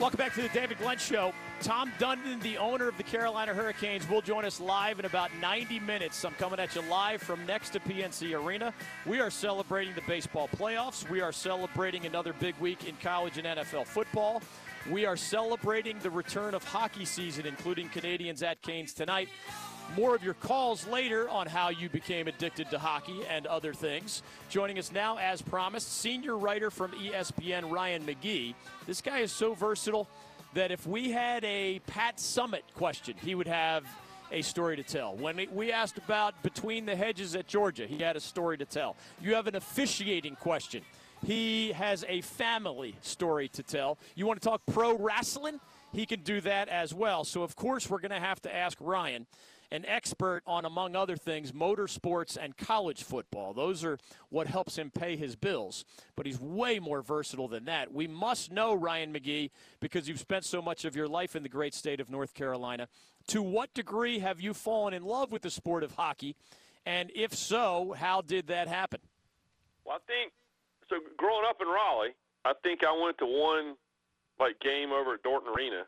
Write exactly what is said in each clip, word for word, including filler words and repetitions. Welcome back to the David Glenn Show. Tom Dundon, the owner of the Carolina Hurricanes, will join us live in about ninety minutes. I'm coming at you live from next to P N C Arena. We are celebrating the baseball playoffs. We are celebrating another big week in college and N F L football. We are celebrating the return of hockey season, including Canadiens at Canes tonight. More of your calls later on how you became addicted to hockey and other things. Joining us now, as promised, senior writer from E S P N, Ryan McGee. This guy is so versatile that if we had a Pat Summit question, he would have a story to tell. When we asked about between the hedges at Georgia, he had a story to tell. You have an officiating question. He has a family story to tell. You want to talk pro wrestling? He can do that as well. So, of course, we're going to have to ask Ryan, an expert on, among other things, motorsports and college football. Those are what helps him pay his bills. But he's way more versatile than that. We must know, Ryan McGee, because you've spent so much of your life in the great state of North Carolina, to what degree have you fallen in love with the sport of hockey? And if so, how did that happen? Well, I think, so growing up in Raleigh, I think I went to one, like, game over at Dorton Arena,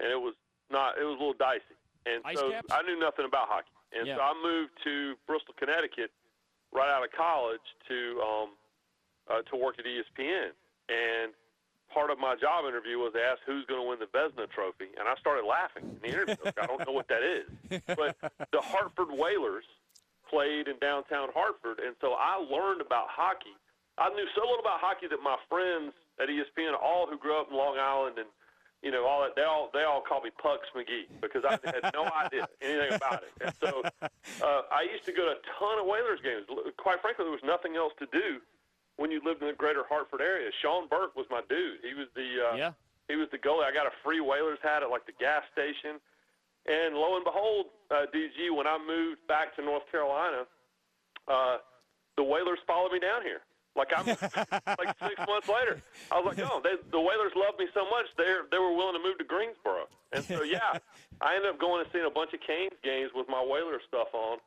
and it was not, it was a little dicey. And Ice so caps? I knew nothing about hockey. And yeah. so I moved to Bristol, Connecticut right out of college to um, uh, to work at E S P N. And part of my job interview was to ask who's going to win the Vezina Trophy. And I started laughing in the interview. I don't know what that is. But the Hartford Whalers played in downtown Hartford. And so I learned about hockey. I knew so little about hockey that my friends at E S P N, all who grew up in Long Island and, you know, all that, they all they all call me Pucks McGee because I had no idea anything about it. And so uh, I used to go to a ton of Whalers games. Quite frankly, there was nothing else to do when you lived in the greater Hartford area. Sean Burke was my dude. He was the uh, yeah. he was the goalie. I got a free Whalers hat at like the gas station. And lo and behold, uh, D G, when I moved back to North Carolina, uh, the Whalers followed me down here. Like I'm, like six months later, I was like, no, they, the Whalers loved me so much, they they were willing to move to Greensboro, and so yeah, I ended up going and seeing a bunch of Canes games with my Whalers stuff on,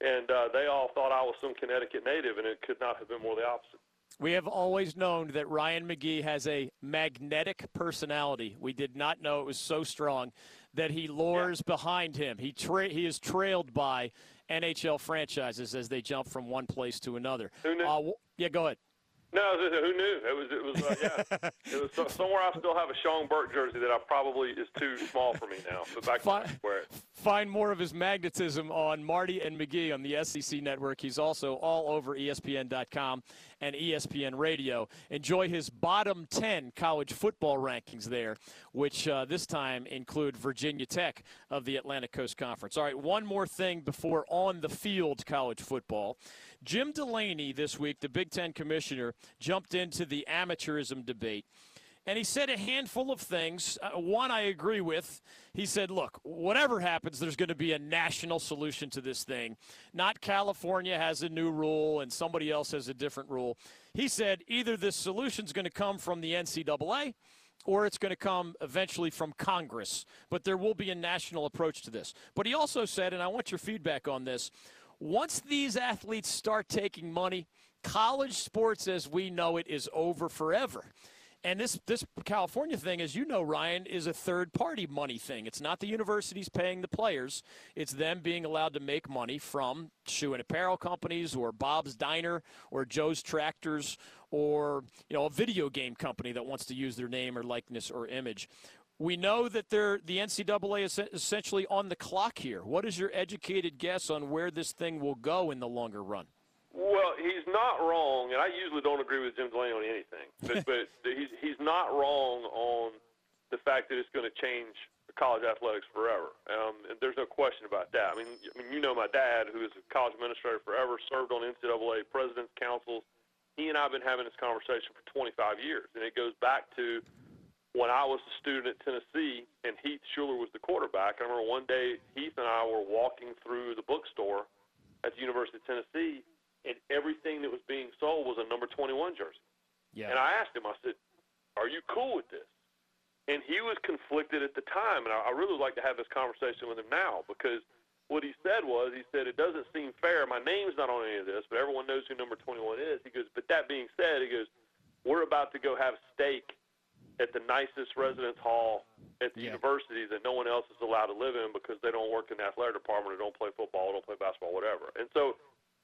and uh, they all thought I was some Connecticut native, and it could not have been more the opposite. We have always known that Ryan McGee has a magnetic personality. We did not know it was so strong that he lures yeah. behind him. He tra he is trailed by N H L franchises as they jump from one place to another. Who knew? Uh, yeah, go ahead. No, who knew? It was, it was, uh, yeah. It was so, somewhere I still have a Sean Burke jersey that I probably is too small for me now. But back find, to where it. Find more of his magnetism on Marty and McGee on the S E C Network. He's also all over E S P N dot com and E S P N Radio. Enjoy his bottom ten college football rankings there, which uh, this time include Virginia Tech of the Atlantic Coast Conference. All right, one more thing before on-the-field college football. Jim Delaney this week, the Big Ten commissioner, jumped into the amateurism debate, and he said a handful of things. Uh, one I agree with. He said, look, whatever happens, there's going to be a national solution to this thing. Not California has a new rule and somebody else has a different rule. He said either this solution's going to come from the N C double A or it's going to come eventually from Congress, but there will be a national approach to this. But he also said, and I want your feedback on this, once these athletes start taking money, college sports as we know it is over forever. And this, this California thing, as you know, Ryan, is a third-party money thing. It's not the universities paying the players. It's them being allowed to make money from shoe and apparel companies or Bob's Diner or Joe's Tractors or, you know, a video game company that wants to use their name or likeness or image. We know that they're, the N C double A is essentially on the clock here. What is your educated guess on where this thing will go in the longer run? Well, he's not wrong, and I usually don't agree with Jim Delaney on anything, but, but he's, he's not wrong on the fact that it's going to change college athletics forever. Um, and there's no question about that. I mean, I mean, you know my dad, who is a college administrator forever, served on N C double A president's councils. He and I have been having this conversation for twenty-five years, and it goes back to when I was a student at Tennessee and Heath Schuler was the quarterback. I remember one day Heath and I were walking through the bookstore at the University of Tennessee, and everything that was being sold was a number twenty-one jersey. Yeah. And I asked him, I said, are you cool with this? And he was conflicted at the time, and I, I really would like to have this conversation with him now, because what he said was, he said, it doesn't seem fair. My name's not on any of this, but everyone knows who number twenty-one is. He goes, but that being said, he goes, we're about to go have steak at the nicest residence hall at the yeah. university that no one else is allowed to live in because they don't work in the athletic department or don't play football or don't play basketball, whatever. And so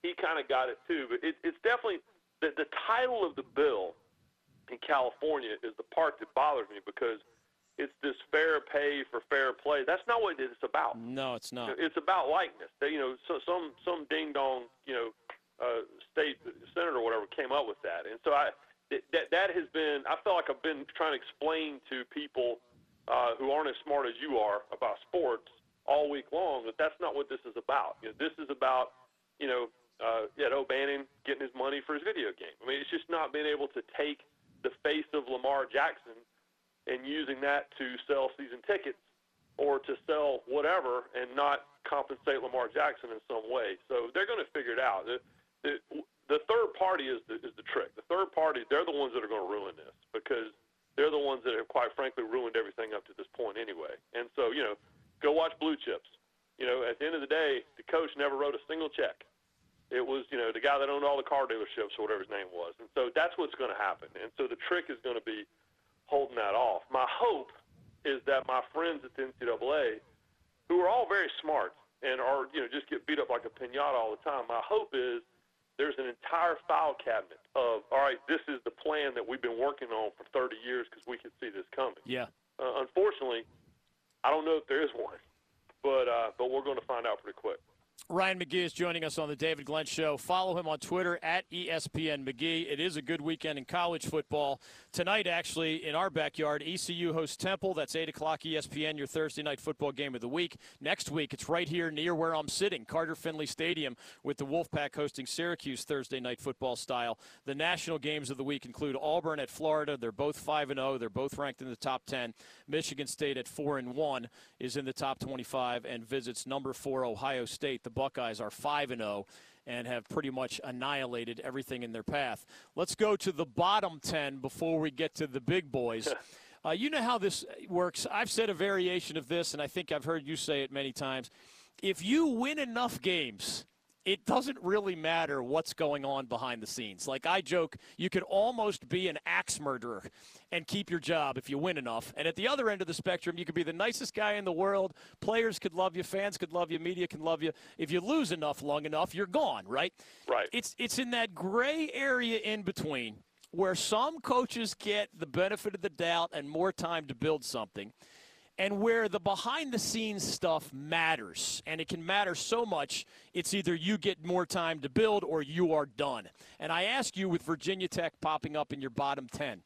he kind of got it too. But it, it's definitely the, the title of the bill in California is the part that bothers me because it's this fair pay for fair play. That's not what it's about. No, it's not. It's about likeness. They, you know, so, some some ding-dong, you know, uh, state senator or whatever came up with that. And so I th- that that has been – I feel like I've been trying to explain to people uh, who aren't as smart as you are about sports all week long that that's not what this is about. You know, this is about, you know, uh, yeah, O'Bannon getting his money for his video game. I mean, it's just not being able to take the face of Lamar Jackson – and using that to sell season tickets or to sell whatever and not compensate Lamar Jackson in some way. So they're going to figure it out. The, the, the third party is the, is the trick. The third party, they're the ones that are going to ruin this because they're the ones that have, quite frankly, ruined everything up to this point anyway. And so, you know, go watch Blue Chips. You know, at the end of the day, the coach never wrote a single check. It was, you know, the guy that owned all the car dealerships or whatever his name was. And so that's what's going to happen. And so the trick is going to be holding that off. My hope is that my friends at the N C double A, who are all very smart and are, you know, just get beat up like a piñata all the time, my hope is there's an entire file cabinet of, all right, this is the plan that we've been working on for thirty years because we could see this coming. Yeah. Uh, unfortunately, I don't know if there is one, but uh, but we're going to find out pretty quick. Ryan McGee is joining us on the David Glenn Show. Follow him on Twitter at E S P N McGee. It is a good weekend in college football. Tonight, actually, in our backyard, E C U hosts Temple. That's eight o'clock E S P N, your Thursday night football game of the week. Next week, it's right here near where I'm sitting, Carter Finley Stadium, with the Wolfpack hosting Syracuse Thursday night football style. The national games of the week include Auburn at Florida. They're both five and oh. They're both ranked in the top ten. Michigan State at four and one is in the top twenty-five and visits number four Ohio State. The Buckeyes are five and oh and have pretty much annihilated everything in their path. Let's go to the bottom ten before we get to the big boys. Uh, you know how this works. I've said a variation of this, and I think I've heard you say it many times. If you win enough games, it doesn't really matter what's going on behind the scenes. Like I joke, you could almost be an axe murderer and keep your job if you win enough. And at the other end of the spectrum, you could be the nicest guy in the world. Players could love you, fans could love you, media can love you. If you lose enough long enough, you're gone, right? Right. It's it's in that gray area in between where some coaches get the benefit of the doubt and more time to build something, and where the behind-the-scenes stuff matters, and it can matter so much, it's either you get more time to build or you are done. And I ask you, with Virginia Tech popping up in your bottom ten,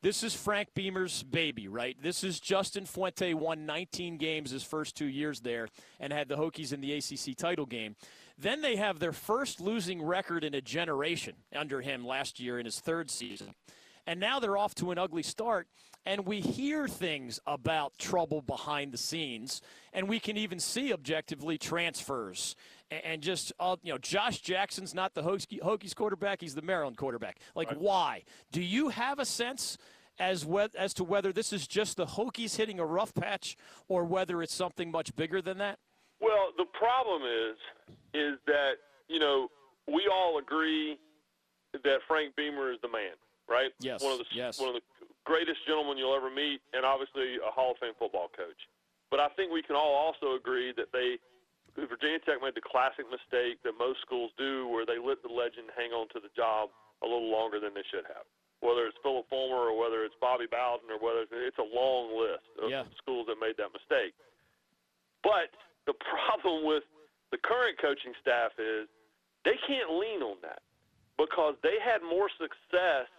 this is Frank Beamer's baby, right? This is Justin Fuente won nineteen games his first two years there and had the Hokies in the A C C title game. Then they have their first losing record in a generation under him last year in his third season. And now they're off to an ugly start, and we hear things about trouble behind the scenes, and we can even see objectively transfers. And just, uh, you know, Josh Jackson's not the Hokies quarterback, he's the Maryland quarterback. Like, right. Why? Do you have a sense as, we- as to whether this is just the Hokies hitting a rough patch or whether it's something much bigger than that? Well, the problem is, is that, you know, we all agree that Frank Beamer is the man. Right? Yes. One of the yes. one of the greatest gentlemen you'll ever meet, and obviously a Hall of Fame football coach. But I think we can all also agree that they, Virginia Tech made the classic mistake that most schools do, where they let the legend hang on to the job a little longer than they should have. Whether it's Philip Fulmer or whether it's Bobby Bowden or whether it's, it's a long list of yeah. schools that made that mistake. But the problem with the current coaching staff is they can't lean on that because they had more success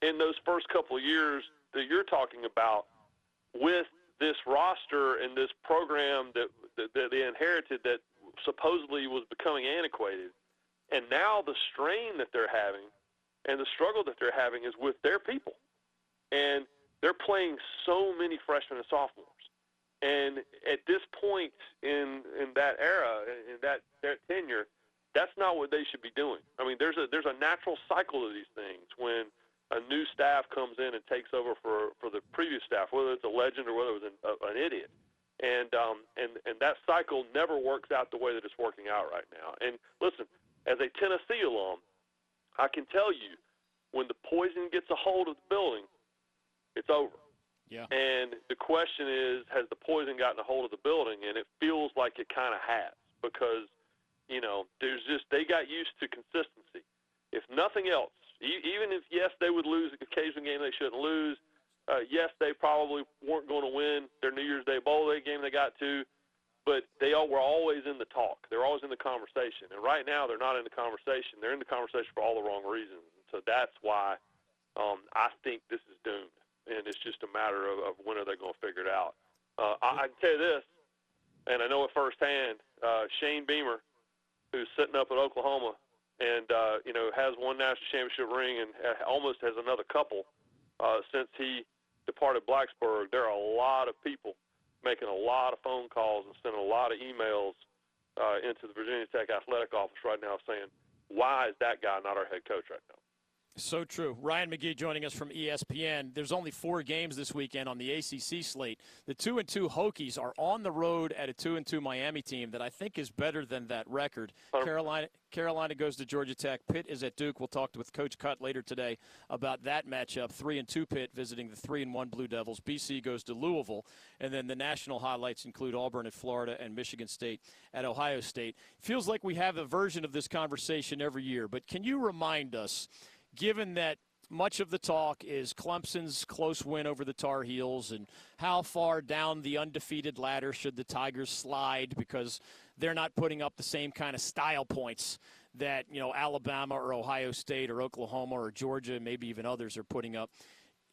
in those first couple of years that you're talking about with this roster and this program that, that, that they inherited that supposedly was becoming antiquated. And now the strain that they're having and the struggle that they're having is with their people. And they're playing so many freshmen and sophomores. And at this point in in that era, in that, that tenure, that's not what they should be doing. I mean, there's a there's a natural cycle of these things when a new staff comes in and takes over for, for the previous staff, whether it's a legend or whether it was an, a, an idiot. And, um, and and that cycle never works out the way that it's working out right now. And listen, as a Tennessee alum, I can tell you when the poison gets a hold of the building, it's over. Yeah. And the question is, has the poison gotten a hold of the building? And it feels like it kind of has, because, you know, there's just, they got used to consistency. If nothing else, e- even if, yes, they would lose an occasional game they shouldn't lose, uh, yes, they probably weren't going to win their New Year's Day bowl game they got to, but they all were always in the talk. They're always in the conversation. And right now they're not in the conversation. They're in the conversation for all the wrong reasons. So that's why um, I think this is doomed. And it's just a matter of, of when are they going to figure it out. Uh, I, I can tell you this, and I know it firsthand, uh, Shane Beamer, who's sitting up at Oklahoma and, uh, you know, has one national championship ring and almost has another couple uh, since he departed Blacksburg. There are a lot of people making a lot of phone calls and sending a lot of emails uh, into the Virginia Tech athletic office right now saying, why is that guy not our head coach right now? So true. Ryan McGee joining us from E S P N. There's only four games this weekend on the A C C slate. The two and two Hokies are on the road at a two and two Miami team that I think is better than that record. Carolina Carolina goes to Georgia Tech. Pitt is at Duke. We'll talk with Coach Cutt later today about that matchup. Three and two Pitt visiting the three and one Blue Devils. B C goes to Louisville. And then the national highlights include Auburn at Florida and Michigan State at Ohio State. Feels like we have a version of this conversation every year, but can you remind us, given that much of the talk is Clemson's close win over the Tar Heels and how far down the undefeated ladder should the Tigers slide because they're not putting up the same kind of style points that, you know, Alabama or Ohio State or Oklahoma or Georgia, maybe even others, are putting up.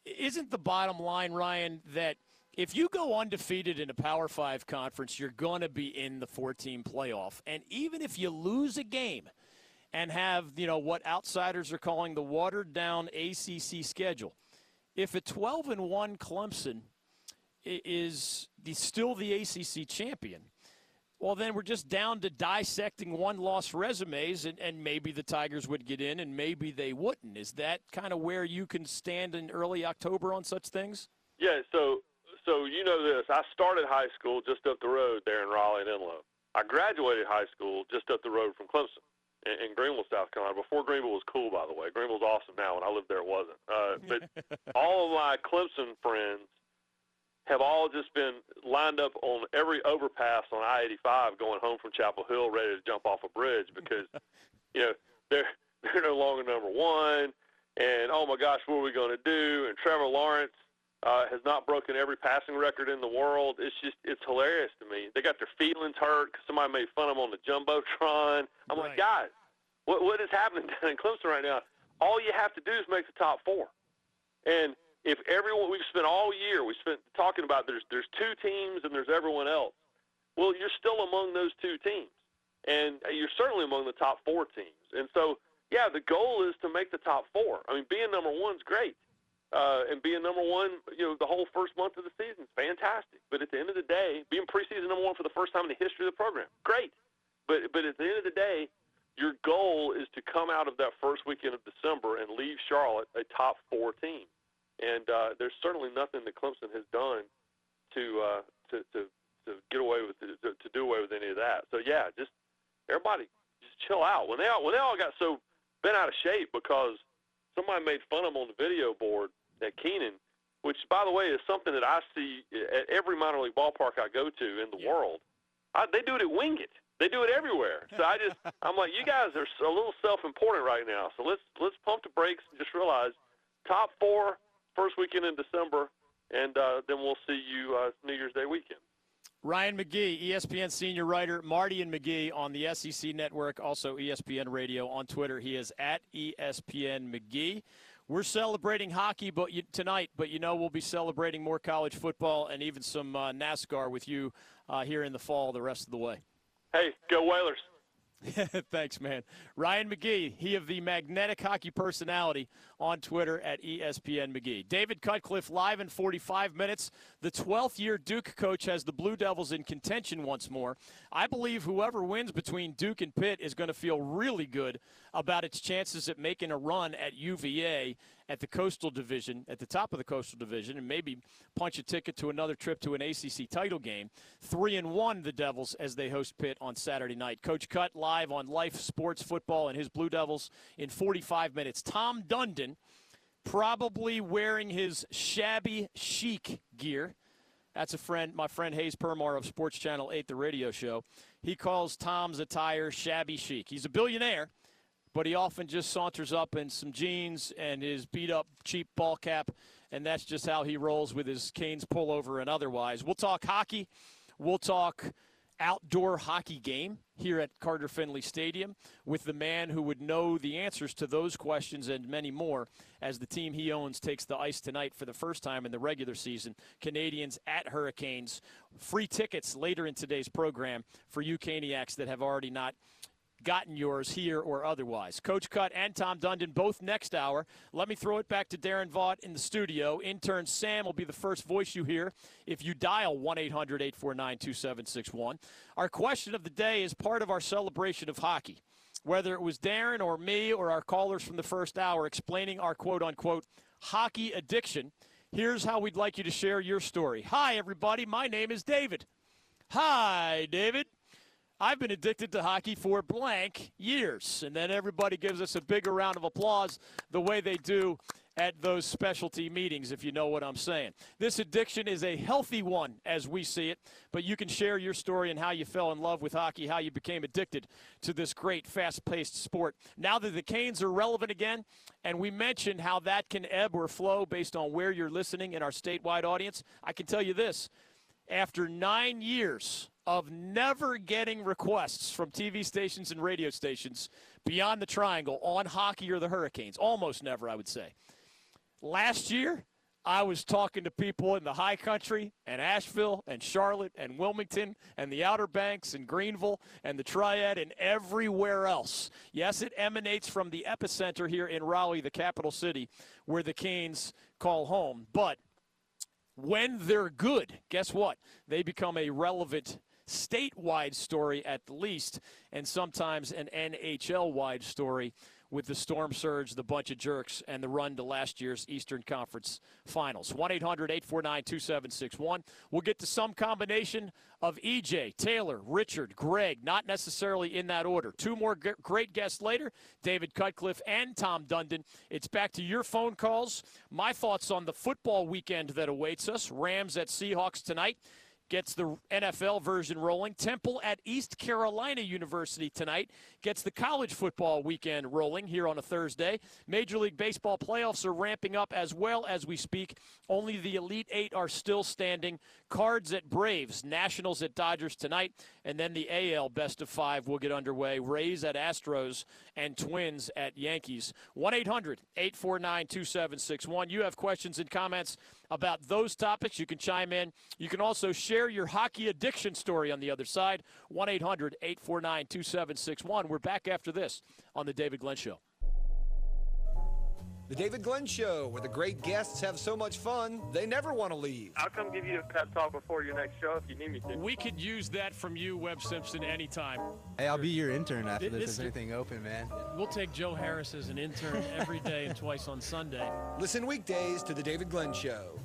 Isn't the bottom line, Ryan, that if you go undefeated in a Power Five conference, you're going to be in the four-team playoff? And even if you lose a game and have, you know, what outsiders are calling the watered-down A C C schedule, if a twelve and one Clemson is the, still the A C C champion, well, then we're just down to dissecting one-loss resumes, and, and maybe the Tigers would get in and maybe they wouldn't. Is that kind of where you can stand in early October on such things? Yeah, so so you know this. I started high school just up the road there in Raleigh and Enloe. I graduated high school just up the road from Clemson in Greenville, South Carolina, before Greenville was cool, by the way. Greenville's awesome now. When I lived there, it wasn't. Uh, but all of my Clemson friends have all just been lined up on every overpass on I eighty-five going home from Chapel Hill ready to jump off a bridge because, you know, they're, they're no longer number one. And, oh, my gosh, what are we going to do? And Trevor Lawrence uh, has not broken every passing record in the world. It's just, it's hilarious to me. They got their feelings hurt because somebody made fun of them on the Jumbotron. I'm right. like, guys, What what is happening down in Clemson right now? All you have to do is make the top four. And if everyone, we've spent all year, we spent talking about there's there's two teams and there's everyone else. Well, you're still among those two teams, and you're certainly among the top four teams. And so, yeah, the goal is to make the top four. I mean, being number one's great, uh, and being number one, you know, the whole first month of the season is fantastic. But at the end of the day, being preseason number one for the first time in the history of the program, great. But but at the end of the day, your goal is to come out of that first weekend of December and leave Charlotte a top four team. And uh, there's certainly nothing that Clemson has done to uh, to, to to get away with to, to do away with any of that. So yeah, just everybody just chill out. When they all, when they all got so bent out of shape because somebody made fun of them on the video board at Keenan, which by the way is something that I see at every minor league ballpark I go to in the yeah. world. I, they do it at Wing It. They do it everywhere. So I just, I'm like, you guys are a little self-important right now. So let's let's pump the brakes and just realize top four, first weekend in December, and uh, then we'll see you uh, New Year's Day weekend. Ryan McGee, E S P N senior writer, Marty and McGee on the S E C Network, also E S P N Radio on Twitter. He is at E S P N McGee. We're celebrating hockey but you, tonight, but you know we'll be celebrating more college football and even some uh, NASCAR with you uh, here in the fall the rest of the way. Hey, go Whalers. Thanks, man. Ryan McGee, he of the Magnetic Hockey Personality on Twitter at E S P N McGee. David Cutcliffe live in forty-five minutes. The twelfth-year Duke coach has the Blue Devils in contention once more. I believe whoever wins between Duke and Pitt is going to feel really good about its chances at making a run at U V A at the Coastal Division, at the top of the Coastal Division, and maybe punch a ticket to another trip to an A C C title game. Three and one, the Devils, as they host Pitt on Saturday night. Coach Cutt live on Life Sports Football and his Blue Devils in forty-five minutes. Tom Dundon, probably wearing his shabby chic gear. That's a friend, my friend Hayes Permar of Sports Channel eight, the radio show. He calls Tom's attire shabby chic. He's a billionaire, but he often just saunters up in some jeans and his beat-up cheap ball cap, and that's just how he rolls with his Canes pullover and otherwise. We'll talk hockey. We'll talk outdoor hockey game here at Carter Finley Stadium with the man who would know the answers to those questions and many more as the team he owns takes the ice tonight for the first time in the regular season. Canadiens at Hurricanes. Free tickets later in today's program for you Caniacs that have already not gotten yours here or otherwise. Coach Cut and Tom Dundon both next hour. Let me throw it back to Darren Vaught in the studio. Intern Sam will be the first voice you hear if you dial one eight hundred, eight four nine, two seven six one. Our question of the day is part of our celebration of hockey. Whether it was Darren or me or our callers from the first hour explaining our quote-unquote hockey addiction, here's how we'd like you to share your story. Hi, everybody. My name is David. Hi, David. I've been addicted to hockey for blank years. And then everybody gives us a bigger round of applause the way they do at those specialty meetings, if you know what I'm saying. This addiction is a healthy one as we see it, but you can share your story and how you fell in love with hockey, how you became addicted to this great fast-paced sport. Now that the Canes are relevant again, and we mentioned how that can ebb or flow based on where you're listening in our statewide audience, I can tell you this, after nine years of never getting requests from T V stations and radio stations beyond the triangle on hockey or the Hurricanes. Almost never, I would say. Last year, I was talking to people in the high country and Asheville and Charlotte and Wilmington and the Outer Banks and Greenville and the Triad and everywhere else. Yes, it emanates from the epicenter here in Raleigh, the capital city, where the Canes call home. But when they're good, guess what? They become a relevant statewide story at the least, and sometimes an N H L-wide story with the storm surge, the bunch of jerks, and the run to last year's Eastern Conference Finals. one eight hundred, eight four nine, two seven six one. We'll get to some combination of E J, Taylor, Richard, Greg, not necessarily in that order. Two more g- great guests later, David Cutcliffe and Tom Dundon. It's back to your phone calls. My thoughts on the football weekend that awaits us. Rams at Seahawks tonight. Gets the N F L version rolling. Temple at East Carolina University tonight. Gets the college football weekend rolling here on a Thursday. Major League Baseball playoffs are ramping up as well as we speak. Only the Elite Eight are still standing. Cards at Braves. Nationals at Dodgers tonight. And then the A L best of five will get underway. Rays at Astros and Twins at Yankees. one eight hundred, eight four nine, two seven six one. You have questions and comments about those topics. You can chime in. You can also share your hockey addiction story on the other side. one eight hundred, eight four nine, two seven six one. We're back after this on The David Glenn Show. The David Glenn Show, where the great guests have so much fun, they never want to leave. I'll come give you a pep talk before your next show if you need me to. We could use that from you, Webb Simpson, anytime. Hey, I'll be your intern after this, this if anything open, man. We'll take Joe Harris as an intern every day and twice on Sunday. Listen weekdays to The David Glenn Show.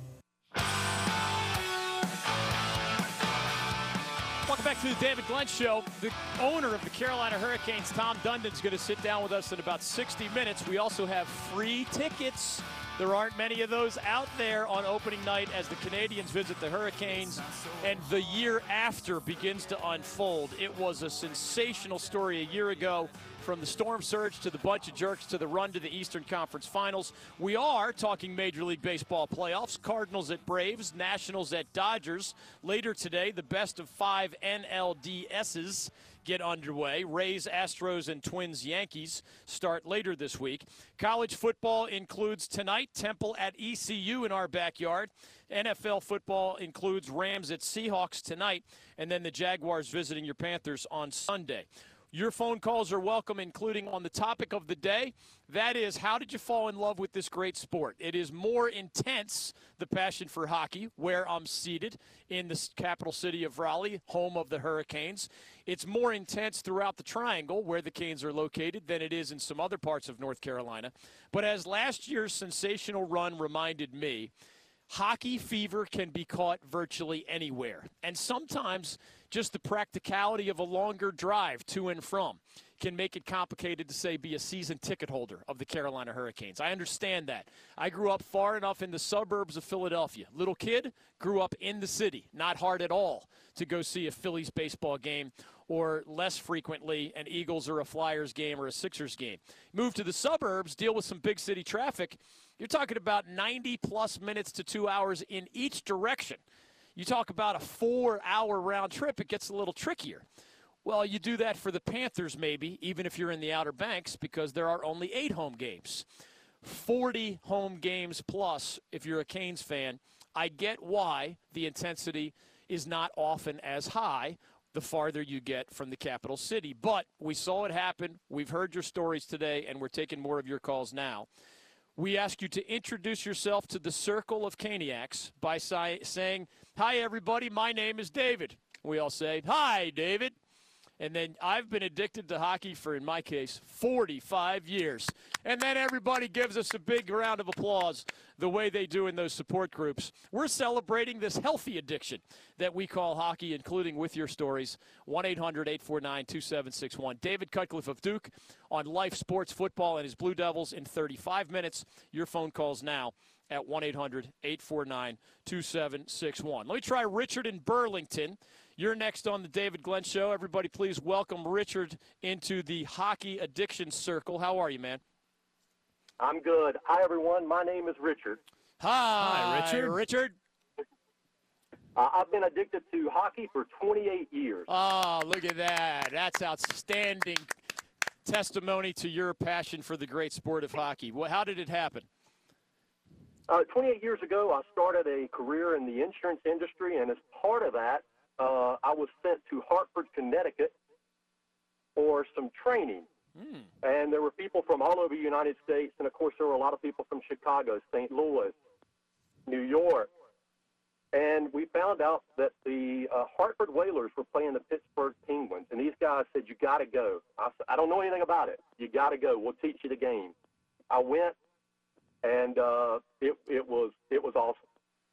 Welcome back to The David Glenn Show. The owner of the Carolina Hurricanes, Tom Dundon, is going to sit down with us in about sixty minutes. We also have free tickets. There aren't many of those out there on opening night as the Canadiens visit the Hurricanes, and the year after begins to unfold. It was a sensational story a year ago, from the storm surge to the bunch of jerks to the run to the Eastern Conference Finals. We are talking Major League Baseball playoffs, Cardinals at Braves, Nationals at Dodgers. Later today, the best of five N L D S's get underway. Rays, Astros, and Twins, Yankees start later this week. College football includes tonight Temple at E C U in our backyard. N F L football includes Rams at Seahawks tonight, and then the Jaguars visiting your Panthers on Sunday. Your phone calls are welcome, including on the topic of the day. That is, how did you fall in love with this great sport? It is more intense, the passion for hockey, where I'm seated in the capital city of Raleigh, home of the Hurricanes. It's more intense throughout the triangle, where the Canes are located, than it is in some other parts of North Carolina. But as last year's sensational run reminded me, hockey fever can be caught virtually anywhere. And sometimes just the practicality of a longer drive to and from can make it complicated to, say, be a season ticket holder of the Carolina Hurricanes. I understand that. I grew up far enough in the suburbs of Philadelphia. Little kid, grew up in the city. Not hard at all to go see a Phillies baseball game, or less frequently an Eagles or a Flyers game or a Sixers game. Move to the suburbs, deal with some big city traffic. You're talking about ninety-plus minutes to two hours in each direction. You talk about a four-hour round trip, it gets a little trickier. Well, you do that for the Panthers maybe, even if you're in the Outer Banks, because there are only eight home games. forty home games plus if you're a Canes fan. I get why the intensity is not often as high the farther you get from the capital city. But we saw it happen. We've heard your stories today, and we're taking more of your calls now. We ask you to introduce yourself to the circle of Caniacs by si- saying, "Hi, everybody. My name is David." We all say, "Hi, David." And then, "I've been addicted to hockey for, in my case, forty-five years." And then everybody gives us a big round of applause the way they do in those support groups. We're celebrating this healthy addiction that we call hockey, including with your stories. one eight hundred, eight four nine, two seven six one. David Cutcliffe of Duke on Life Sports Football and his Blue Devils in thirty-five minutes. Your phone calls now at one eight hundred, eight four nine, two seven six one. Let me try Richard in Burlington. You're next on the David Glenn Show. Everybody, please welcome Richard into the hockey addiction circle. How are you, man? I'm good. Hi, everyone. My name is Richard. Hi, Hi Richard. Richard. Uh, I've been addicted to hockey for twenty-eight years. Oh, look at that. That's outstanding testimony to your passion for the great sport of hockey. Well, how did it happen? Uh, twenty-eight years ago, I started a career in the insurance industry, and as part of that, Uh, I was sent to Hartford, Connecticut for some training. Mm. And there were people from all over the United States, and, of course, there were a lot of people from Chicago, Saint Louis, New York. And we found out that the uh, Hartford Whalers were playing the Pittsburgh Penguins, and these guys said, "You got to go." I said, "I don't know anything about it. You got to go. We'll teach you the game." I went, and uh, it, it, was, it was awesome.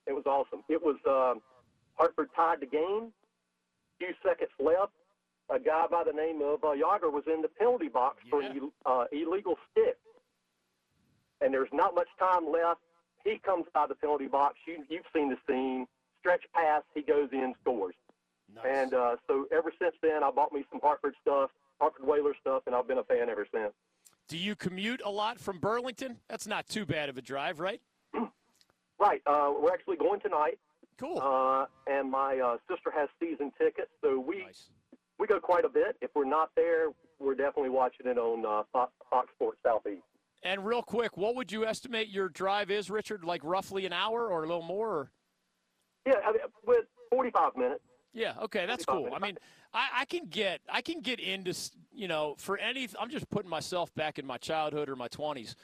It was awesome. It was uh, – Hartford tied the game. A few seconds left. A guy by the name of uh, Yager was in the penalty box yeah. for an uh, illegal stick. And there's not much time left. He comes by the penalty box. You, you've seen the scene. Stretch pass. He goes in, scores. Nice. And uh, so ever since then, I bought me some Hartford stuff, Hartford Whalers stuff, and I've been a fan ever since. Do you commute a lot from Burlington? That's not too bad of a drive, right? Right. Uh, we're actually going tonight. Cool. Uh, and my uh, sister has season tickets, so we nice. we go quite a bit. If we're not there, we're definitely watching it on uh, Fox, Fox Sports Southeast. And real quick, what would you estimate your drive is, Richard? Like roughly an hour or a little more? Or? Yeah, I mean, with forty-five minutes. Yeah. Okay, that's cool. Minutes. I mean, I, I can get I can get into you know for any. I'm just putting myself back in my childhood or my twenties.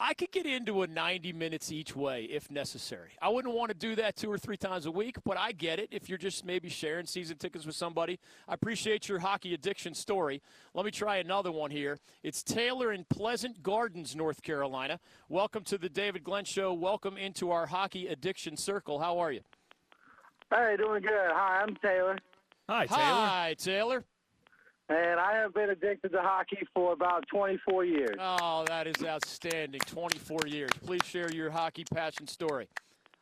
I could get into a ninety minutes each way if necessary. I wouldn't want to do that two or three times a week, but I get it if you're just maybe sharing season tickets with somebody. I appreciate your hockey addiction story. Let me try another one here. It's Taylor in Pleasant Gardens, North Carolina. Welcome to the David Glenn Show. Welcome into our hockey addiction circle. How are you? Hey, doing good. Hi, I'm Taylor. Hi, Taylor. Hi, Taylor. And I have been addicted to hockey for about twenty-four years. Oh, that is outstanding, twenty-four years. Please share your hockey passion story.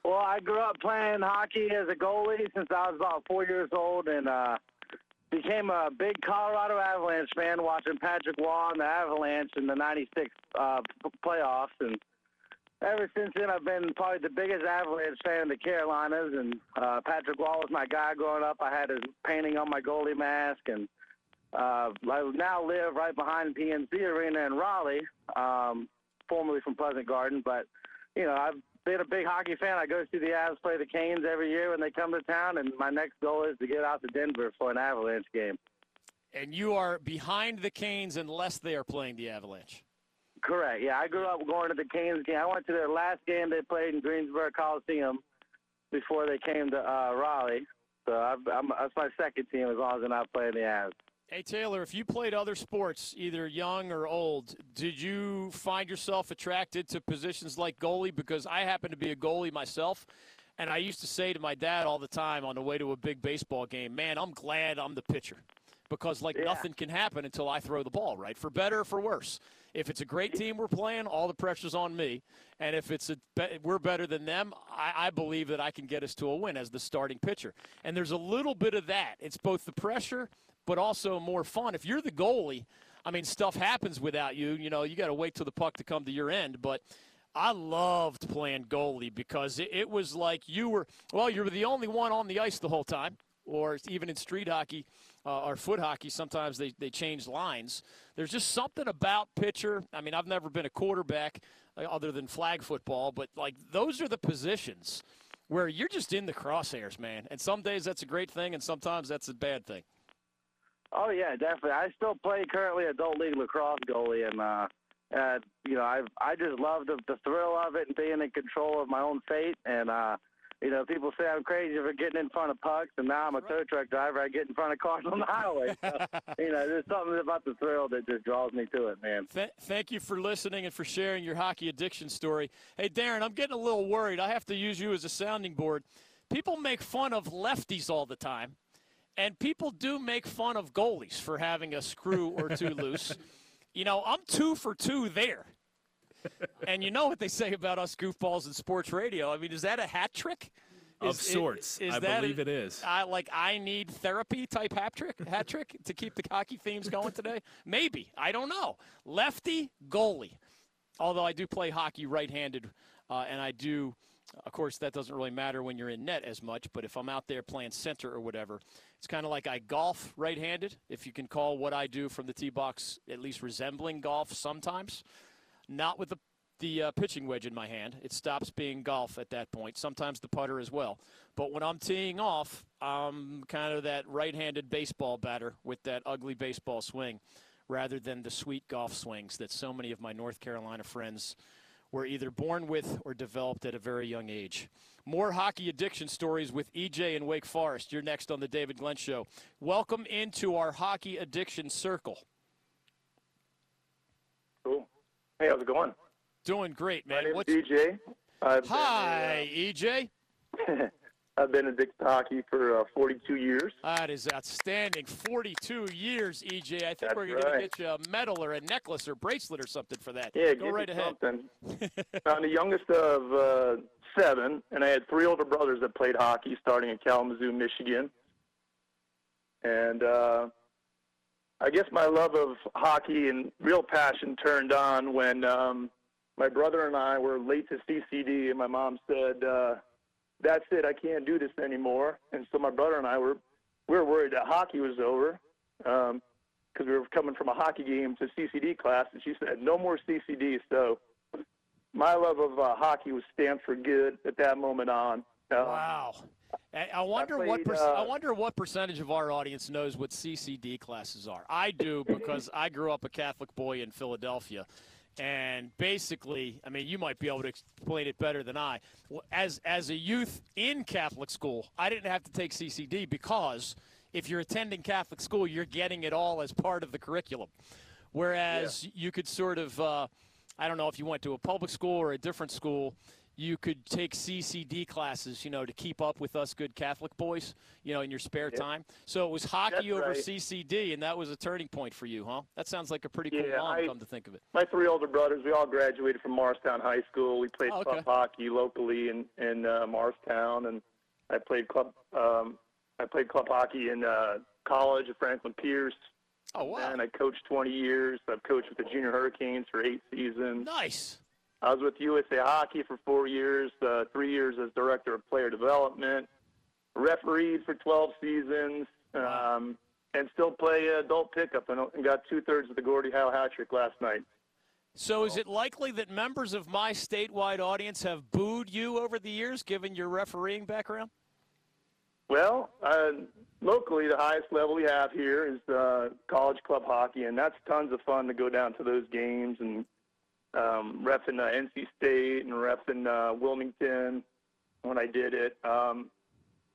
Well, I grew up playing hockey as a goalie since I was about four years old, and uh, became a big Colorado Avalanche fan watching Patrick Waugh and the Avalanche in the ninety-six uh, playoffs. And ever since then, I've been probably the biggest Avalanche fan of the Carolinas, and uh, Patrick Waugh was my guy growing up. I had his painting on my goalie mask, and Uh, I now live right behind P N C Arena in Raleigh, um, formerly from Pleasant Garden. But, you know, I've been a big hockey fan. I go see the Avs play the Canes every year when they come to town, and my next goal is to get out to Denver for an Avalanche game. And you are behind the Canes unless they are playing the Avalanche. Correct, yeah. I grew up going to the Canes game. I went to their last game they played in Greensboro Coliseum before they came to uh, Raleigh. So I've, I'm, that's my second team as long as they're not playing the Avs. Hey, Taylor, if you played other sports, either young or old, did you find yourself attracted to positions like goalie? Because I happen to be a goalie myself, And I used to say to my dad all the time on the way to a big baseball game, man, I'm glad I'm the pitcher. Because, like, yeah. nothing can happen until I throw the ball, right? For better or for worse. If it's a great team we're playing, all the pressure's on me. And if it's a be- we're better than them, I-, I believe that I can get us to a win as the starting pitcher. And there's a little bit of that. It's both the pressure but also more fun. If you're the goalie, I mean, stuff happens without you. You know, you got to wait till the puck to come to your end. But I loved playing goalie because it, it was like you were, well, you were the only one on the ice the whole time. Or even in street hockey uh, or foot hockey, sometimes they, they change lines. There's just something about pitcher. I mean, I've never been a quarterback other than flag football, but, like, those are the positions where you're just in the crosshairs, man. And some days that's a great thing, and sometimes that's a bad thing. Oh, yeah, definitely. I still play currently adult league lacrosse goalie, and, uh, uh, you know, I I just love the, the thrill of it and being in control of my own fate, and, uh, you know, people say I'm crazy for getting in front of pucks, and now I'm a tow truck driver. I get in front of cars on the highway. So, you know, there's something about the thrill that just draws me to it, man. Th- thank you for listening and for sharing your hockey addiction story. Hey, Darren, I'm getting a little worried. I have to use you as a sounding board. People make fun of lefties all the time, and people do make fun of goalies for having a screw or two loose. You know, I'm two for two there. And you know what they say about us goofballs in sports radio. I mean, is that a hat trick? Is, of sorts. Is, is I that believe a, it is. I, like, I need therapy type hat trick, hat trick to keep the hockey themes going today? Maybe. I don't know. Lefty goalie. Although I do play hockey right-handed, uh, and I do, of course, that doesn't really matter when you're in net as much, but if I'm out there playing center or whatever, it's kind of like I golf right-handed, if you can call what I do from the tee box at least resembling golf sometimes. Not with the, the uh, pitching wedge in my hand. It stops being golf at that point, sometimes the putter as well. But when I'm teeing off, I'm kind of that right-handed baseball batter with that ugly baseball swing rather than the sweet golf swings that so many of my North Carolina friends were either born with or developed at a very young age. More hockey addiction stories with E J in Wake Forest. You're next on the David Glenn Show. Welcome into our hockey addiction circle. Cool. Hey, how's it going? Doing great, man. My name's E J. I've Hi, been, uh, E J. I've been addicted to hockey for uh, forty-two years. That is outstanding. forty-two years, E J. I think That's we're going right. to get you a medal or a necklace or bracelet or something for that. Yeah, go right ahead. Something. I'm the youngest of uh, seven, and I had three older brothers that played hockey starting in Kalamazoo, Michigan. And uh I guess my love of hockey and real passion turned on when um, my brother and I were late to C C D, and my mom said, uh, that's it, I can't do this anymore. And so my brother and I were we were worried that hockey was over because um, we were coming from a hockey game to C C D class, and she said, no more C C D. So my love of uh, hockey was stamped for good at that moment on. Um, wow. I wonder I played, what per- uh, I wonder what percentage of our audience knows what C C D classes are. I do because I grew up a Catholic boy in Philadelphia, and basically, I mean, you might be able to explain it better than I. As as a youth in Catholic school, I didn't have to take C C D because if you're attending Catholic school, you're getting it all as part of the curriculum. Whereas yeah. you could sort of, uh, I don't know if you went to a public school or a different school, you could take C C D classes, you know, to keep up with us good Catholic boys, you know, in your spare yeah. time. So it was hockey That's over right. C C D, and that was a turning point for you, huh? That sounds like a pretty cool yeah, mom, I, come to think of it. My three older brothers, we all graduated from Morristown High School. We played oh, club okay. hockey locally in, in uh, Morristown, and I played club um, I played club hockey in uh, college at Franklin Pierce. Oh, wow. And I coached twenty years. I've coached with the Junior Hurricanes for eight seasons. Nice. I was with U S A Hockey for four years, uh, three years as director of player development, refereed for twelve seasons, um, and still play adult pickup, and got two-thirds of the Gordie Howe hat trick last night. So is it likely that members of my statewide audience have booed you over the years, given your refereeing background? Well, uh, locally, the highest level we have here is uh, college club hockey, and that's tons of fun to go down to those games and Um, reffing uh, N C State and reffing uh, Wilmington when I did it. Um,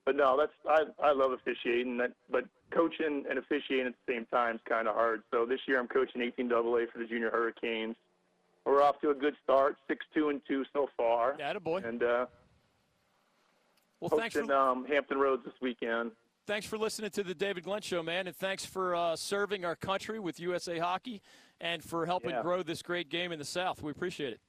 but no, that's I, I love officiating, that, but coaching and officiating at the same time is kind of hard. So this year I'm coaching eighteen double A for the Junior Hurricanes. We're off to a good start, six two and two so far. Attaboy. And uh, Well, thanks for um, Hampton Roads this weekend. Thanks for listening to the David Glenn Show, man, and thanks for uh, serving our country with U S A Hockey and for helping yeah. grow this great game in the South. We appreciate it.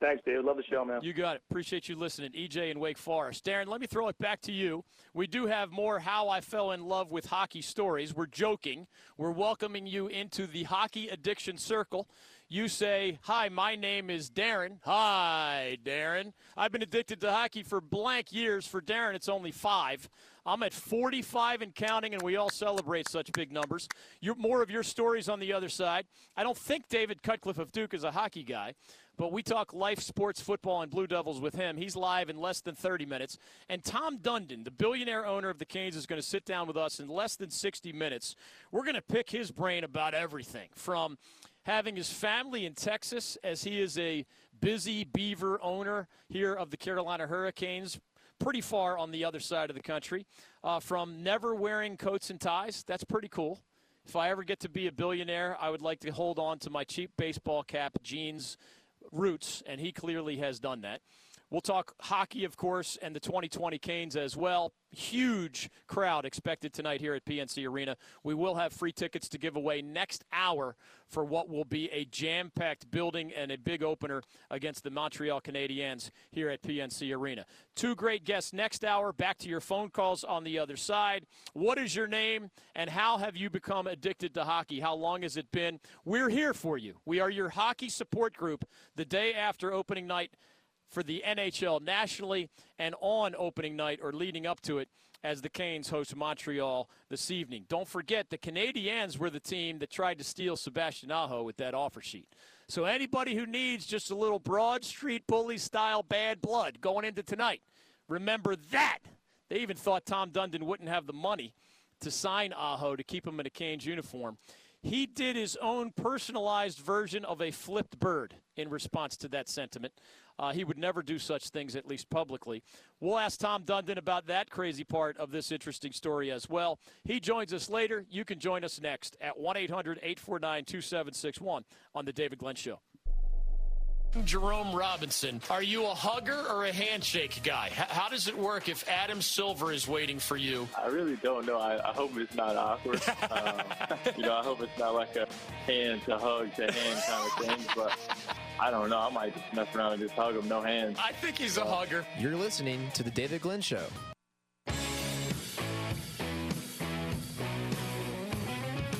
Thanks, David. Love the show, man. You got it. Appreciate you listening. E J in Wake Forest. Darren, let me throw it back to you. We do have more How I Fell in Love with Hockey stories. We're joking. We're welcoming you into the Hockey Addiction Circle. You say, hi, my name is Darren. Hi, Darren. I've been addicted to hockey for blank years. For Darren, it's only five. I'm at forty-five and counting, and we all celebrate such big numbers. You're, more of your stories on the other side. I don't think David Cutcliffe of Duke is a hockey guy, but we talk life, sports, football, and Blue Devils with him. He's live in less than thirty minutes. And Tom Dundon, the billionaire owner of the Canes, is going to sit down with us in less than sixty minutes. We're going to pick his brain about everything, from having his family in Texas, as he is a busy beaver owner here of the Carolina Hurricanes, pretty far on the other side of the country, uh, from never wearing coats and ties. That's pretty cool. If I ever get to be a billionaire, I would like to hold on to my cheap baseball cap, jeans, roots, and he clearly has done that. We'll talk hockey, of course, and the twenty twenty Canes as well. Huge crowd expected tonight here at P N C Arena. We will have free tickets to give away next hour for what will be a jam-packed building and a big opener against the Montreal Canadiens here at P N C Arena. Two great guests next hour. Back to your phone calls on the other side. What is your name, and how have you become addicted to hockey? How long has it been? We're here for you. We are your hockey support group the day after opening night for the N H L nationally and on opening night or leading up to it as the Canes host Montreal this evening. Don't forget, the Canadiens were the team that tried to steal Sebastian Aho with that offer sheet. So anybody who needs just a little Broad Street Bully-style bad blood going into tonight, remember that. They even thought Tom Dundon wouldn't have the money to sign Aho to keep him in a Canes uniform. He did his own personalized version of a flipped bird in response to that sentiment. Uh, he would never do such things, at least publicly. We'll ask Tom Dundon about that crazy part of this interesting story as well. He joins us later. You can join us next at one eight hundred eight four nine two seven six one on The David Glenn Show. Jerome Robinson, are you a hugger or a handshake guy? H- how does it work if Adam Silver is waiting for you? I really don't know. I, I hope it's not awkward. um, you know, I hope it's not like a hand to hug to hand kind of thing, but I don't know. I might just mess around and just hug him, no hands. I think he's a hugger. You're listening to The David Glenn Show.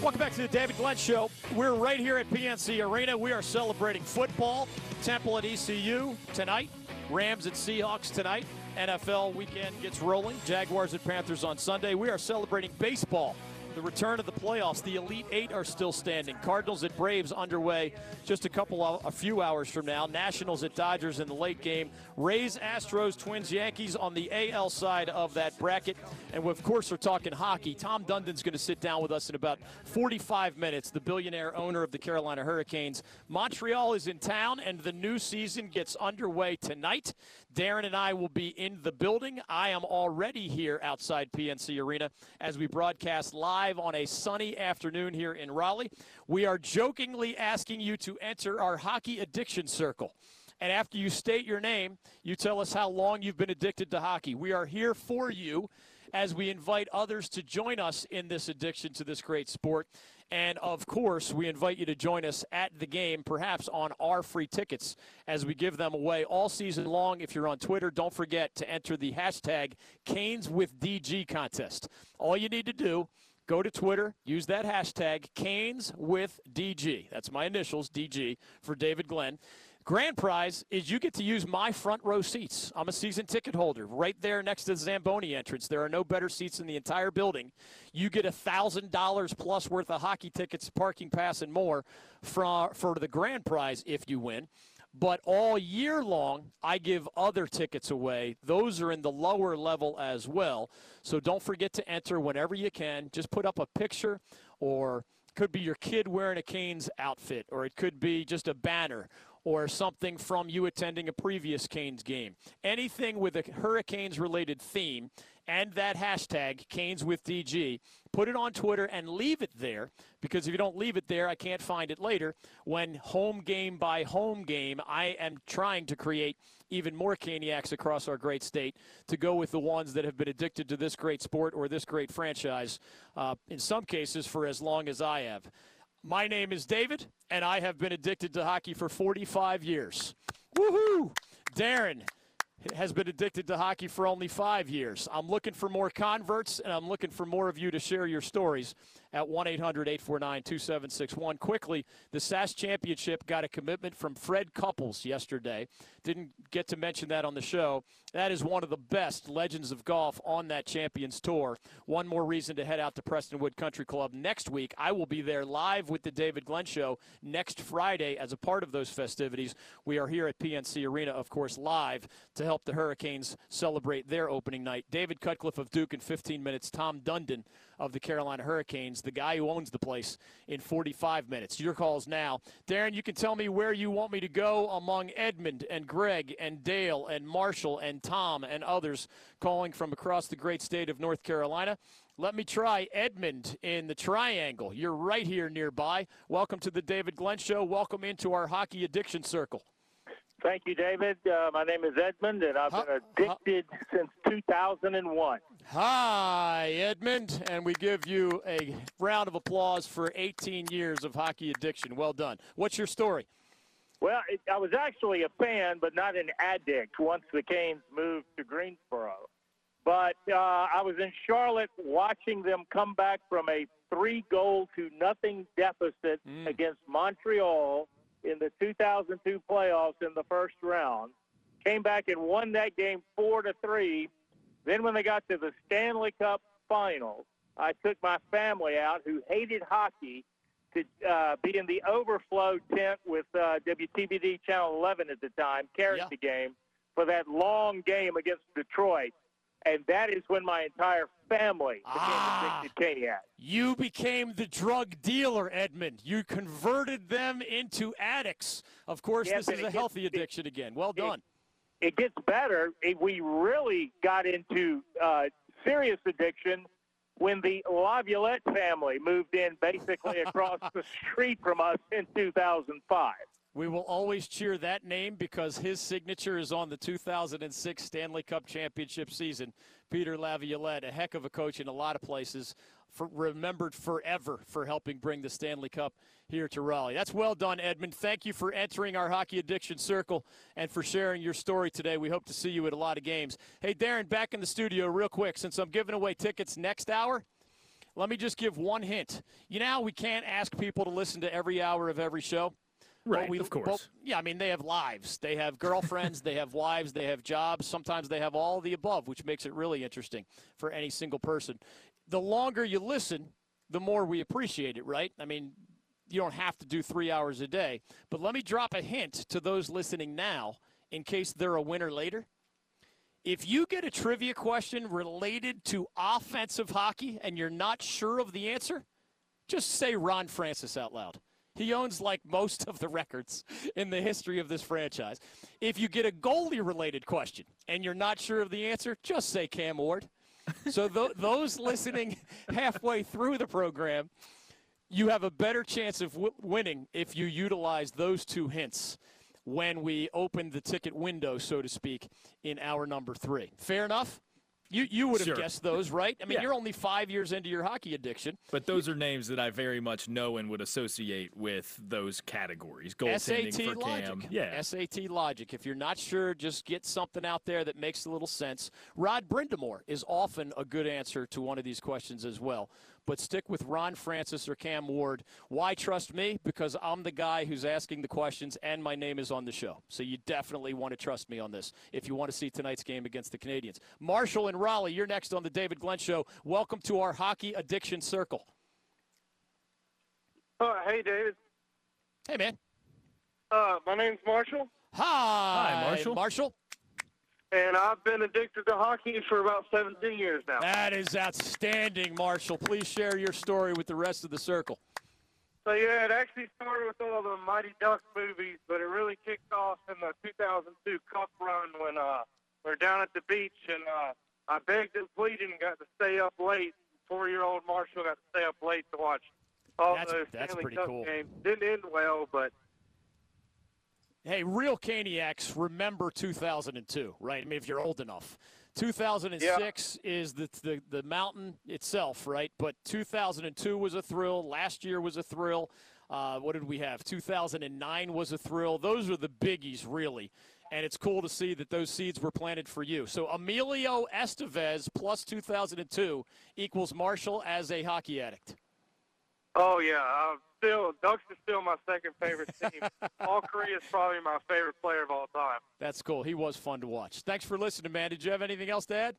Welcome back to the David Glenn Show. We're right here at P N C Arena. We are celebrating football. Temple at E C U tonight. Rams at Seahawks tonight. N F L weekend gets rolling. Jaguars at Panthers on Sunday. We are celebrating baseball. The return of the playoffs. The Elite Eight are still standing. Cardinals at Braves underway just a couple of, a few hours from now. Nationals at Dodgers in the late game. Rays, Astros, Twins, Yankees on the A L side of that bracket. And we, of course, are talking hockey. Tom Dundon's going to sit down with us in about forty-five minutes, the billionaire owner of the Carolina Hurricanes. Montreal is in town, and the new season gets underway tonight. Darren and I will be in the building. I am already here outside P N C Arena as we broadcast live on a sunny afternoon here in Raleigh. We are jokingly asking you to enter our Hockey Addiction Circle. And after you state your name, you tell us how long you've been addicted to hockey. We are here for you as we invite others to join us in this addiction to this great sport. And, of course, we invite you to join us at the game, perhaps on our free tickets, as we give them away all season long. If you're on Twitter, don't forget to enter the hashtag CanesWithDG contest. All you need to do, go to Twitter, use that hashtag CanesWithDG. That's my initials, D G, for David Glenn. Grand prize is you get to use my front row seats. I'm a season ticket holder right there next to the Zamboni entrance. There are no better seats in the entire building. You get one thousand dollars plus worth of hockey tickets, parking pass, and more for, for the grand prize if you win. But all year long, I give other tickets away. Those are in the lower level as well. So don't forget to enter whenever you can. Just put up a picture, or could be your kid wearing a Canes outfit, or it could be just a banner, or something from you attending a previous Canes game. Anything with a Hurricanes-related theme and that hashtag, Canes with D G, put it on Twitter and leave it there, because if you don't leave it there, I can't find it later. When home game by home game, I am trying to create even more Caniacs across our great state to go with the ones that have been addicted to this great sport or this great franchise, uh, in some cases for as long as I have. My name is David, and I have been addicted to hockey for forty-five years. Woohoo! Darren has been addicted to hockey for only five years. I'm looking for more converts, and I'm looking for more of you to share your stories at one eight hundred, eight four nine, two seven six one. Quickly, the S A S Championship got a commitment from Fred Couples yesterday. Didn't get to mention that on the show. That is one of the best legends of golf on that Champions Tour. One more reason to head out to Prestonwood Country Club next week. I will be there live with the David Glenn Show next Friday as a part of those festivities. We are here at P N C Arena, of course, live to help help the Hurricanes celebrate their opening night. David Cutcliffe of Duke in fifteen minutes. Tom Dundon of the Carolina Hurricanes, the guy who owns the place, in forty-five minutes. Your calls now. Darren, you can tell me where you want me to go among Edmund and Greg and Dale and Marshall and Tom and others calling from across the great state of North Carolina. Let me try Edmund in the Triangle. You're right here nearby. Welcome to the David Glenn Show. Welcome into our hockey addiction circle. Thank you, David. Uh, my name is Edmund, and I've been addicted since two thousand one. Hi, Edmund, and we give you a round of applause for eighteen years of hockey addiction. Well done. What's your story? Well, it, I was actually a fan, but not an addict once the Canes moved to Greensboro. But uh, I was in Charlotte watching them come back from a three-goal to nothing deficit mm. against Montreal in the two thousand two playoffs in the first round, came back and won that game four to three. Then when they got to the Stanley Cup final, I took my family out, who hated hockey, to uh, be in the overflow tent with uh, W T B D Channel eleven at the time, carrying the yeah. game, for that long game against Detroit. And that is when my entire family became ah, addicted to Caniacs. You became the drug dealer, Edmund. You converted them into addicts. Of course, yes, this is a gets, healthy addiction it, again. Well done. It, it gets better. It, we really got into uh, serious addiction when the Laviolette family moved in basically across the street from us in two thousand five. We will always cheer that name because his signature is on the two thousand six Stanley Cup championship season. Peter Laviolette, a heck of a coach in a lot of places, for, remembered forever for helping bring the Stanley Cup here to Raleigh. That's well done, Edmund. Thank you for entering our hockey addiction circle and for sharing your story today. We hope to see you at a lot of games. Hey, Darren, back in the studio real quick, since I'm giving away tickets next hour. Let me just give one hint. You know, we can't ask people to listen to every hour of every show. Right, we, of course. But, yeah, I mean, they have lives. They have girlfriends. They have wives. They have jobs. Sometimes they have all the above, which makes it really interesting for any single person. The longer you listen, the more we appreciate it, right? I mean, you don't have to do three hours a day. But let me drop a hint to those listening now in case they're a winner later. If you get a trivia question related to offensive hockey and you're not sure of the answer, just say Ron Francis out loud. He owns, like, most of the records in the history of this franchise. If you get a goalie-related question and you're not sure of the answer, just say Cam Ward. So th those listening halfway through the program, you have a better chance of w winning if you utilize those two hints when we open the ticket window, so to speak, in hour number three. Fair enough? You, you would have sure. guessed those, right? I mean, yeah. you're only five years into your hockey addiction. But those are names that I very much know and would associate with those categories. Goaltending for logic. Cam. Yeah. S A T logic. If you're not sure, just get something out there that makes a little sense. Rod Brindamore is often a good answer to one of these questions as well. But stick with Ron Francis or Cam Ward. Why trust me? Because I'm the guy who's asking the questions, and my name is on the show. So you definitely want to trust me on this if you want to see tonight's game against the Canadiens. Marshall and Raleigh, you're next on the David Glenn Show. Welcome to our hockey addiction circle. Uh, hey, David. Hey, man. Uh, my name's Marshall. Hi. Hi, Marshall. Marshall. And I've been addicted to hockey for about seventeen years now. That is outstanding, Marshall. Please share your story with the rest of the circle. So, yeah, it actually started with all the Mighty Ducks movies, but it really kicked off in the two thousand two Cup run when uh, we were down at the beach, and uh, I begged and pleaded and got to stay up late. Four-year-old Marshall got to stay up late to watch all that's, those that's Stanley Cup cool. games. Didn't end well, but... Hey, real Caniacs remember two thousand two, right? I mean, if you're old enough. two thousand six yeah. is the, the the mountain itself, right? But two thousand two was a thrill. Last year was a thrill. Uh, what did we have? two thousand nine was a thrill. Those are the biggies, really. And it's cool to see that those seeds were planted for you. So Emilio Estevez plus two thousand two equals Marshall as a hockey addict. Oh, yeah. Uh, still, Ducks are still my second favorite team. Paul Kariya is probably my favorite player of all time. That's cool. He was fun to watch. Thanks for listening, man. Did you have anything else to add?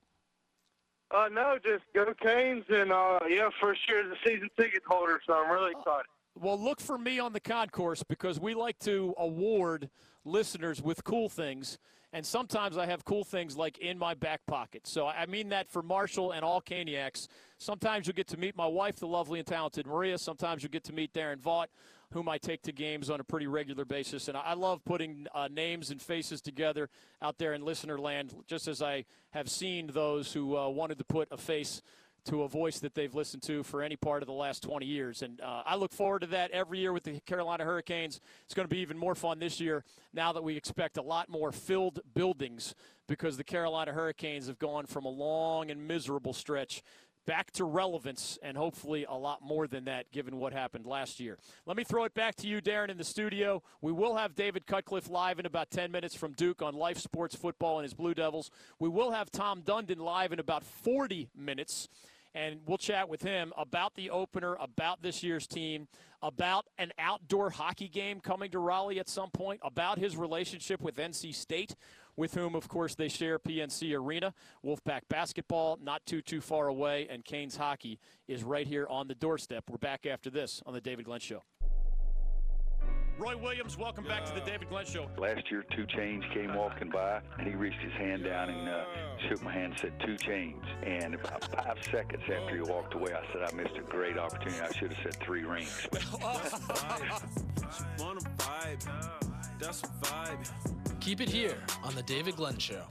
Uh, no, just go Canes, and, uh, yeah, for sure, the season ticket holder, so I'm really excited. Uh, well, look for me on the concourse because we like to award listeners with cool things, and sometimes I have cool things like in my back pocket. So I mean that for Marshall and all Caniacs. Sometimes you'll get to meet my wife, the lovely and talented Maria. Sometimes you'll get to meet Darren Vaught, whom I take to games on a pretty regular basis. And I love putting uh, names and faces together out there in listener land, just as I have seen those who uh, wanted to put a face to a voice that they've listened to for any part of the last twenty years. And uh, I look forward to that every year with the Carolina Hurricanes. It's going to be even more fun this year now that we expect a lot more filled buildings because the Carolina Hurricanes have gone from a long and miserable stretch back to relevance and hopefully a lot more than that given what happened last year. Let me throw it back to you, Darren, in the studio. We will have David Cutcliffe live in about ten minutes from Duke on Life Sports Football and his Blue Devils. We will have Tom Dundon live in about forty minutes, and we'll chat with him about the opener, about this year's team, about an outdoor hockey game coming to Raleigh at some point, about his relationship with N C State, with whom, of course, they share P N C Arena. Wolfpack basketball, not too, too far away, and Canes hockey is right here on the doorstep. We're back after this on The David Glenn Show. Roy Williams, welcome yeah. back to The David Glenn Show. Last year, Two Chains came walking by, and he reached his hand down and uh, shook my hand and said, Two Chains. And about five seconds after he walked away, I said, I missed a great opportunity. I should have said three rings. Keep it here on The David Glenn Show.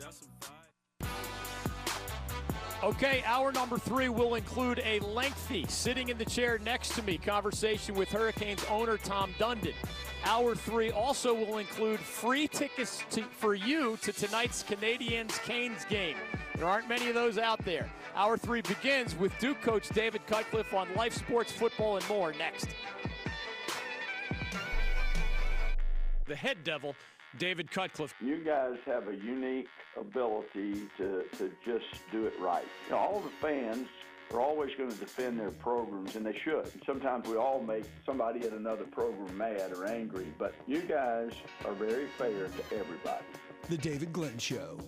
Okay, hour number three will include a lengthy sitting in the chair next to me conversation with Hurricanes owner Tom Dundon. Hour three also will include free tickets to, for you to tonight's Canadiens-Canes game. There aren't many of those out there. Hour three begins with Duke coach David Cutcliffe on Life Sports Football and more next. The head devil, David Cutcliffe. You guys have a unique ability to, to just do it right. You know, all the fans are always going to defend their programs, and they should. Sometimes we all make somebody in another program mad or angry, but you guys are very fair to everybody. The David Glenn Show.